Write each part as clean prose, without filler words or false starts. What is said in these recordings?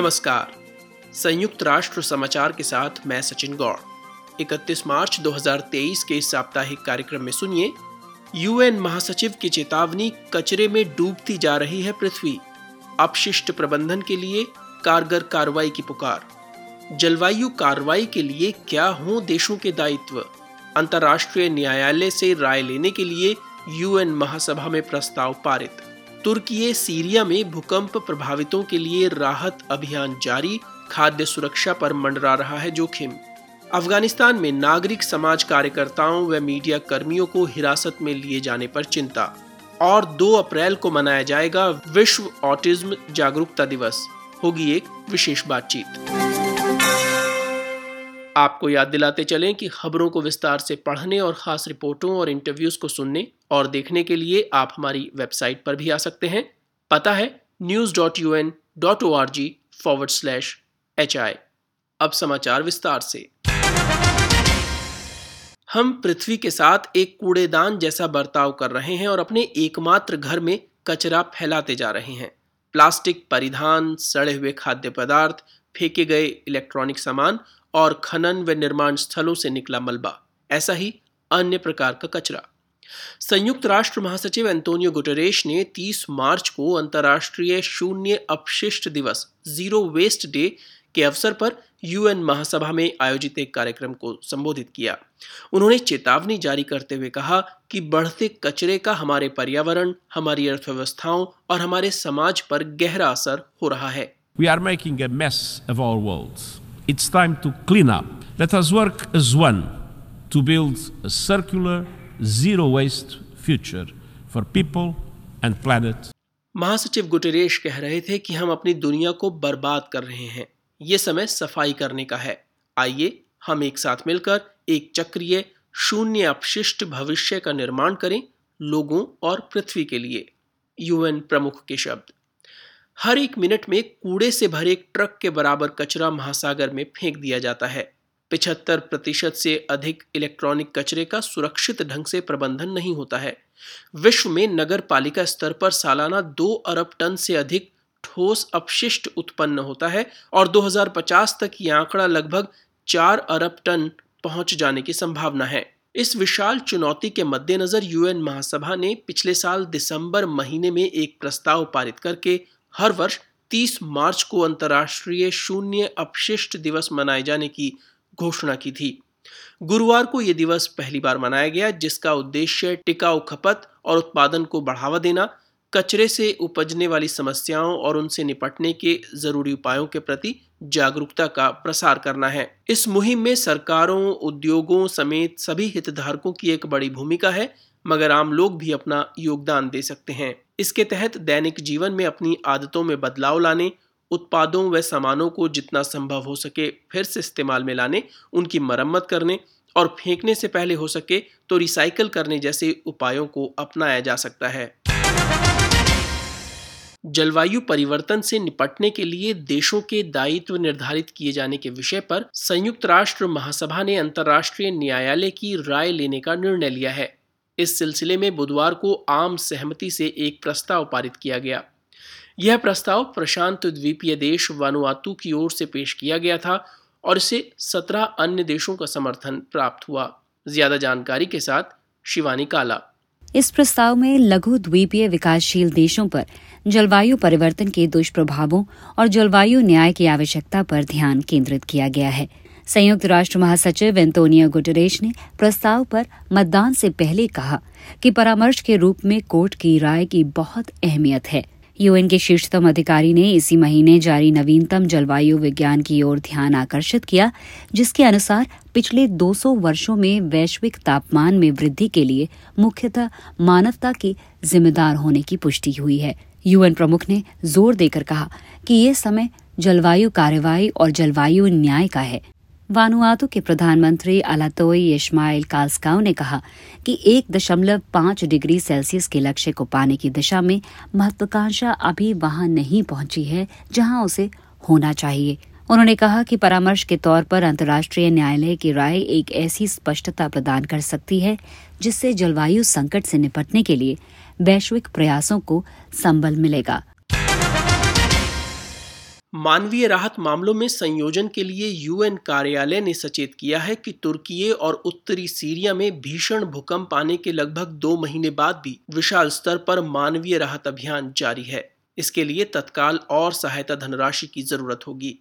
नमस्कार, संयुक्त राष्ट्र समाचार के साथ मैं सचिन गौड़। 31 मार्च 2023 के इस साप्ताहिक कार्यक्रम में सुनिए, यूएन महासचिव की चेतावनी, कचरे में डूबती जा रही है पृथ्वी, अपशिष्ट प्रबंधन के लिए कारगर कार्रवाई की पुकार, जलवायु कार्रवाई के लिए क्या हों देशों के दायित्व, अंतर्राष्ट्रीय न्यायालय से राय लेने के लिए यूएन महासभा में प्रस्ताव पारित, तुर्कीये सीरिया में भूकंप प्रभावितों के लिए राहत अभियान जारी, खाद्य सुरक्षा पर मंडरा रहा है जोखिम, अफ़ग़ानिस्तान में नागरिक समाज कार्यकर्ताओं व मीडिया कर्मियों को हिरासत में लिए जाने पर चिंता, और 2 अप्रैल को मनाया जाएगा विश्व ऑटिज़्म जागरूकता दिवस। होगी एक विशेष बातचीत। आपको याद दिलाते चलें कि खबरों को विस्तार से पढ़ने और खास रिपोर्टों और इंटरव्यूज को सुनने और देखने के लिए आप हमारी वेबसाइट पर भी आ सकते हैं। पता है news.un.org/HI। अब समाचार विस्तार से। हम पृथ्वी के साथ एक कूड़ेदान जैसा बर्ताव कर रहे हैं और अपने एकमात्र घर में कचरा फैलाते जा रहे हैं। प्लास्टिक परिधान, सड़े हुए खाद्य पदार्थ, फेंके गए इलेक्ट्रॉनिक सामान और खनन व निर्माण स्थलों से निकला मलबा, ऐसा ही अन्य प्रकार का कचरा। संयुक्त राष्ट्र महासचिव एंटोनियो गुटेरेश ने 30 मार्च को अंतर्राष्ट्रीय शून्य अपशिष्ट दिवस जीरो वेस्ट डे के अवसर पर यूएन महासभा में आयोजित एक कार्यक्रम को संबोधित किया। उन्होंने चेतावनी जारी करते हुए कहा कि बढ़ते कचरे का हमारे पर्यावरण, हमारी अर्थव्यवस्थाओं और हमारे समाज पर गहरा असर हो रहा है। We are making a mess of our worlds. It's time to clean up. Let us work as one to build a circular, zero-waste future for people and planet. महासचिव गुटेरेश कह रहे थे कि हम अपनी दुनिया को बर्बाद कर रहे हैं। ये समय सफाई करने का है। आइए हम एक साथ मिलकर एक चक्रीय, शून्य अपशिष्ट भविष्य का निर्माण करें, लोगों और पृथ्वी के लिए। यूएन प्रमुख के शब्द। हर एक मिनट में कूड़े से भरे एक ट्रक के बराबर कचरा महासागर में फेंक दिया जाता है। 75% से अधिक इलेक्ट्रॉनिक कचरे का सुरक्षित ढंग से प्रबंधन नहीं होता है। विश्व में नगर पालिका स्तर पर सालाना 2 अरब टन से अधिक ठोस अपशिष्ट उत्पन्न होता है और 2050 तक ये आंकड़ा लगभग 4 अरब टन पहुंच जाने की संभावना है। इस विशाल चुनौती के मद्देनजर यूएन महासभा ने पिछले साल दिसंबर महीने में एक प्रस्ताव पारित करके हर वर्ष 30 मार्च को अंतर्राष्ट्रीय शून्य अपशिष्ट दिवस मनाए जाने की घोषणा की थी। गुरुवार को यह दिवस पहली बार मनाया गया, जिसका उद्देश्य टिकाऊ खपत और उत्पादन को बढ़ावा देना, कचरे से उपजने वाली समस्याओं और उनसे निपटने के जरूरी उपायों के प्रति जागरूकता का प्रसार करना है। इस मुहिम में सरकारों, उद्योगों समेत सभी हितधारकों की एक बड़ी भूमिका है, मगर आम लोग भी अपना योगदान दे सकते हैं। इसके तहत दैनिक जीवन में अपनी आदतों में बदलाव लाने, उत्पादों व सामानों को जितना संभव हो सके फिर से इस्तेमाल में लाने, उनकी मरम्मत करने और फेंकने से पहले हो सके तो रिसाइकल करने जैसे उपायों को अपनाया जा सकता है। जलवायु परिवर्तन से निपटने के लिए देशों के दायित्व निर्धारित किए जाने के विषय पर संयुक्त राष्ट्र महासभा ने अंतर्राष्ट्रीय न्यायालय की राय लेने का निर्णय लिया है। इस सिलसिले में बुधवार को आम सहमति से एक प्रस्ताव पारित किया गया। यह प्रस्ताव प्रशांत द्वीपीय देश वनुआतु की ओर से पेश किया गया था और इसे 17 अन्य देशों का समर्थन प्राप्त हुआ। ज्यादा जानकारी के साथ शिवानी काला। इस प्रस्ताव में लघु द्वीपीय विकासशील देशों पर जलवायु परिवर्तन के दुष्प्रभावों और जलवायु न्याय की आवश्यकता पर ध्यान केंद्रित किया गया है। संयुक्त राष्ट्र महासचिव एंटोनियो गुटेरेश ने प्रस्ताव पर मतदान से पहले कहा कि परामर्श के रूप में कोर्ट की राय की बहुत अहमियत है। यूएन के शीर्षतम अधिकारी ने इसी महीने जारी नवीनतम जलवायु विज्ञान की ओर ध्यान आकर्षित किया, जिसके अनुसार पिछले 200 वर्षों में वैश्विक तापमान में वृद्धि के लिए मुख्यतः मानवता के जिम्मेदार होने की पुष्टि हुई है। यूएन प्रमुख ने जोर देकर कहा कि ये समय जलवायु कार्रवाई और जलवायु न्याय का है। वानुआतु के प्रधानमंत्री अलातोई इसमाइल कास्काव ने कहा कि 1.5 डिग्री सेल्सियस के लक्ष्य को पाने की दिशा में महत्वाकांक्षा अभी वहां नहीं पहुंची है जहां उसे होना चाहिए। उन्होंने कहा कि परामर्श के तौर पर अंतर्राष्ट्रीय न्यायालय की राय एक ऐसी स्पष्टता प्रदान कर सकती है जिससे जलवायु संकट से निपटने के लिए वैश्विक प्रयासों को संबल मिलेगा। मानवीय राहत मामलों में संयोजन के लिए यूएन कार्यालय ने सचेत किया है कि तुर्कीये और उत्तरी सीरिया में भीषण भूकंप आने के लगभग 2 महीने बाद भी विशाल स्तर पर मानवीय राहत अभियान जारी है। इसके लिए तत्काल और सहायता धनराशि की जरूरत होगी।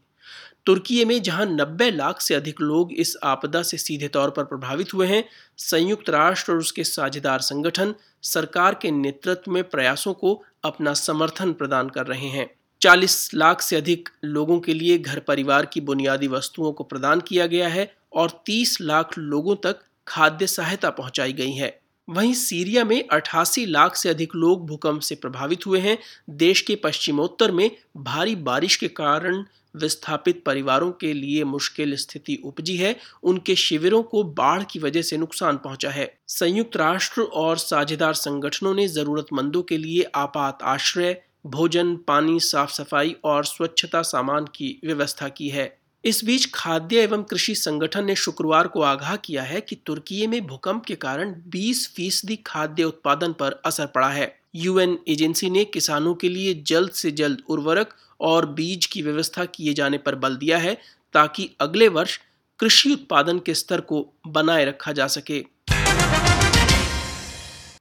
तुर्कीये में जहां 90 लाख से अधिक लोग इस आपदा से सीधे तौर पर प्रभावित हुए हैं, संयुक्त राष्ट्र और उसके साझेदार संगठन सरकार के नेतृत्व में प्रयासों को अपना समर्थन प्रदान कर रहे हैं। 40 लाख से अधिक लोगों के लिए घर परिवार की बुनियादी वस्तुओं को प्रदान किया गया है और 30 लाख लोगों तक खाद्य सहायता पहुंचाई गई है। वहीं सीरिया में 88 लाख से अधिक लोग भूकंप से प्रभावित हुए हैं। देश के पश्चिमोत्तर में भारी बारिश के कारण विस्थापित परिवारों के लिए मुश्किल स्थिति उपजी है। उनके शिविरों को बाढ़ की वजह से नुकसान पहुंचा है। संयुक्त राष्ट्र और साझेदार संगठनों ने जरूरतमंदों के लिए आपात आश्रय, भोजन, पानी, साफ सफाई और स्वच्छता सामान की व्यवस्था की है। इस बीच खाद्य एवं कृषि संगठन ने शुक्रवार को आगाह किया है कि तुर्की में भूकंप के कारण 20% खाद्य उत्पादन पर असर पड़ा है। यूएन एजेंसी ने किसानों के लिए जल्द से जल्द उर्वरक और बीज की व्यवस्था किए जाने पर बल दिया है ताकि अगले वर्ष कृषि उत्पादन के स्तर को बनाए रखा जा सके।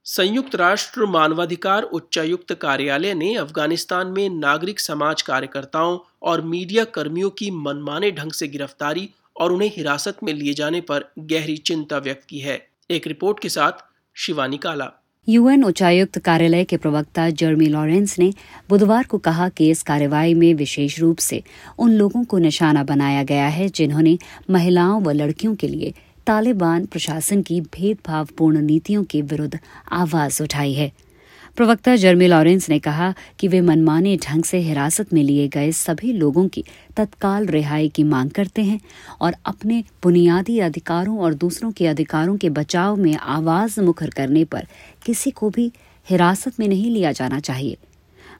संयुक्त राष्ट्र मानवाधिकार उच्चायुक्त कार्यालय ने अफ़ग़ानिस्तान में नागरिक समाज कार्यकर्ताओं और मीडिया कर्मियों की मनमाने ढंग से गिरफ्तारी और उन्हें हिरासत में लिए जाने पर गहरी चिंता व्यक्त की है। एक रिपोर्ट के साथ शिवानी काला। यूएन उच्चायुक्त कार्यालय के प्रवक्ता जर्मी लॉरेंस ने बुधवार को कहा कि इस कार्रवाई में विशेष रूप से उन लोगों को निशाना बनाया गया है जिन्होंने महिलाओं व लड़कियों के लिए तालिबान प्रशासन की भेदभावपूर्ण नीतियों के विरुद्ध आवाज उठाई है। प्रवक्ता जर्मी लॉरेंस ने कहा कि वे मनमाने ढंग से हिरासत में लिए गए सभी लोगों की तत्काल रिहाई की मांग करते हैं और अपने बुनियादी अधिकारों और दूसरों के अधिकारों के बचाव में आवाज मुखर करने पर किसी को भी हिरासत में नहीं लिया जाना चाहिए।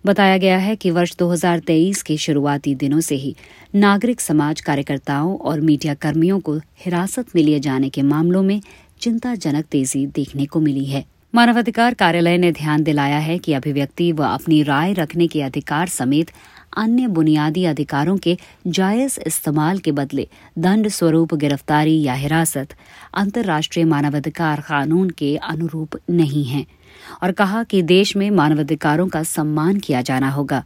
बताया गया है कि वर्ष 2023 के शुरुआती दिनों से ही नागरिक समाज कार्यकर्ताओं और मीडिया कर्मियों को हिरासत में लिए जाने के मामलों में चिंताजनक तेजी देखने को मिली है। मानवाधिकार कार्यालय ने ध्यान दिलाया है कि अभिव्यक्ति व अपनी राय रखने के अधिकार समेत अन्य बुनियादी अधिकारों के जायज इस्तेमाल के बदले दंड स्वरूप गिरफ्तारी या हिरासत अंतर्राष्ट्रीय मानवाधिकार कानून के अनुरूप नहीं है और कहा कि देश में मानवाधिकारों का सम्मान किया जाना होगा।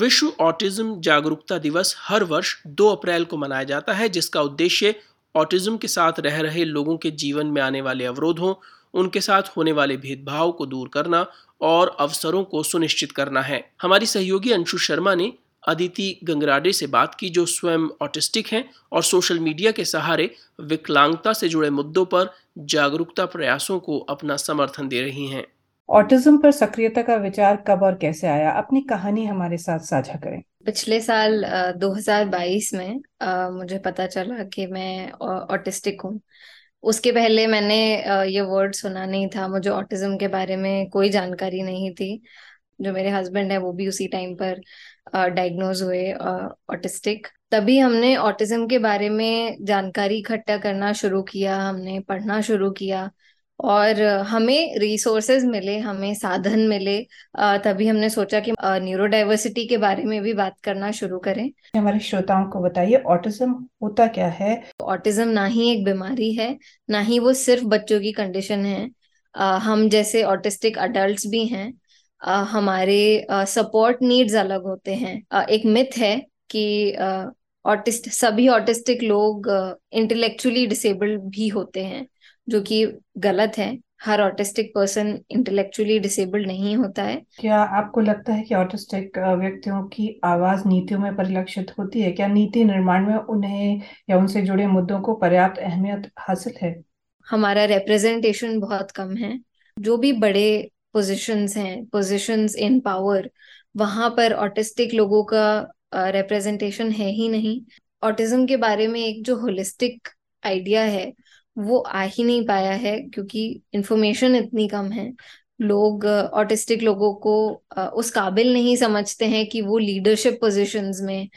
विश्व ऑटिज़्म जागरूकता दिवस हर वर्ष 2 अप्रैल को मनाया जाता है, जिसका उद्देश्य ऑटिज़्म के साथ रह रहे लोगों के जीवन में आने वाले अवरोधों, उनके साथ होने वाले भेदभाव को दूर करना और अवसरों को सुनिश्चित करना है। हमारी सहयोगी अंशु शर्मा ने अदिति गंगराडे से बात की, जो स्वयं ऑटिस्टिक हैं और सोशल मीडिया के सहारे विकलांगता से जुड़े मुद्दों पर जागरूकता प्रयासों को अपना समर्थन दे रही हैं। ऑटिज्म पर सक्रियता का विचार कब और कैसे आया? अपनी कहानी हमारे साथ साझा करें। पिछले साल 2022 में मुझे पता चला कि मैं ऑटिस्टिक हूँ। उसके पहले मैंने ये वर्ड सुना नहीं था, मुझे ऑटिज्म के बारे में कोई जानकारी नहीं थी। जो मेरे हस्बैंड है वो भी उसी टाइम पर डायग्नोज हुए ऑटिस्टिक। तभी हमने ऑटिज्म के बारे में जानकारी इकट्ठा करना शुरू किया, हमने पढ़ना शुरू किया और हमें रिसोर्सेज मिले, हमें साधन मिले। तभी हमने सोचा कि न्यूरोडाइवर्सिटी के बारे में भी बात करना शुरू करें। हमारे श्रोताओं को बताइए ऑटिज्म होता क्या है। ऑटिज्म ना ही एक बीमारी है, ना ही वो सिर्फ बच्चों की कंडीशन है। हम जैसे ऑटिस्टिक अडल्ट्स भी हैं, हमारे सपोर्ट नीड्स अलग होते हैं। एक मिथ है कि सभी ऑटिस्टिक लोग इंटेलेक्चुअली डिसेबल्ड भी होते हैं, जो कि गलत है। हर ऑटिस्टिक पर्सन इंटेलेक्चुअली डिसेबल्ड नहीं होता है। क्या आपको लगता है कि ऑटिस्टिक व्यक्तियों की आवाज नीतियों में परिलक्षित होती है? क्या नीति निर्माण में उन्हें या उनसे जुड़े मुद्दों को पर्याप्त अहमियत हासिल है? हमारा रिप्रेजेंटेशन बहुत कम है। जो भी बड़े पोजीशंस हैं, पोजीशंस इन पावर, वहां पर ऑटिस्टिक लोगों का रिप्रेजेंटेशन है ही नहीं। ऑटिज्म के बारे में एक जो होलिस्टिक आइडिया है वो आ ही नहीं पाया है क्योंकि इंफॉर्मेशन इतनी कम है। लोग ऑटिस्टिक लोगों को उस काबिल नहीं समझते हैं कि वो लीडरशिप पोजीशंस में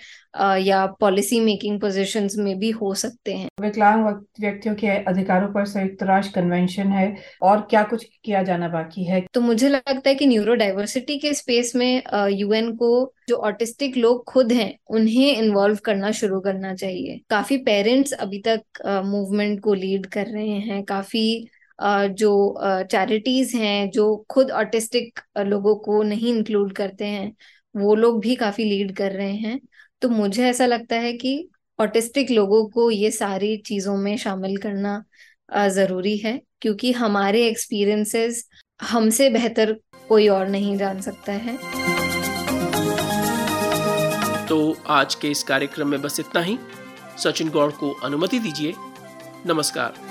या पॉलिसी मेकिंग पोजीशंस में भी हो सकते हैं। विकलांग व्यक्तियों के अधिकारों पर संयुक्त राष्ट्र कन्वेंशन है और क्या कुछ किया जाना बाकी है? तो मुझे लगता है कि न्यूरो डाइवर्सिटी के स्पेस में यूएन को जो ऑटिस्टिक लोग खुद हैं उन्हें इन्वॉल्व करना शुरू करना चाहिए। काफी पेरेंट्स अभी तक मूवमेंट को लीड कर रहे हैं, काफी जो चैरिटीज हैं जो खुद ऑटिस्टिक लोगों को नहीं इंक्लूड करते हैं वो लोग भी काफी लीड कर रहे हैं। तो मुझे ऐसा लगता है कि ऑटिस्टिक लोगों को ये सारी चीजों में शामिल करना जरूरी है, क्योंकि हमारे एक्सपीरियंसेस हमसे बेहतर कोई और नहीं जान सकता है। तो आज के इस कार्यक्रम में बस इतना ही। सचिन गौड़ को अनुमति दीजिए। नमस्कार।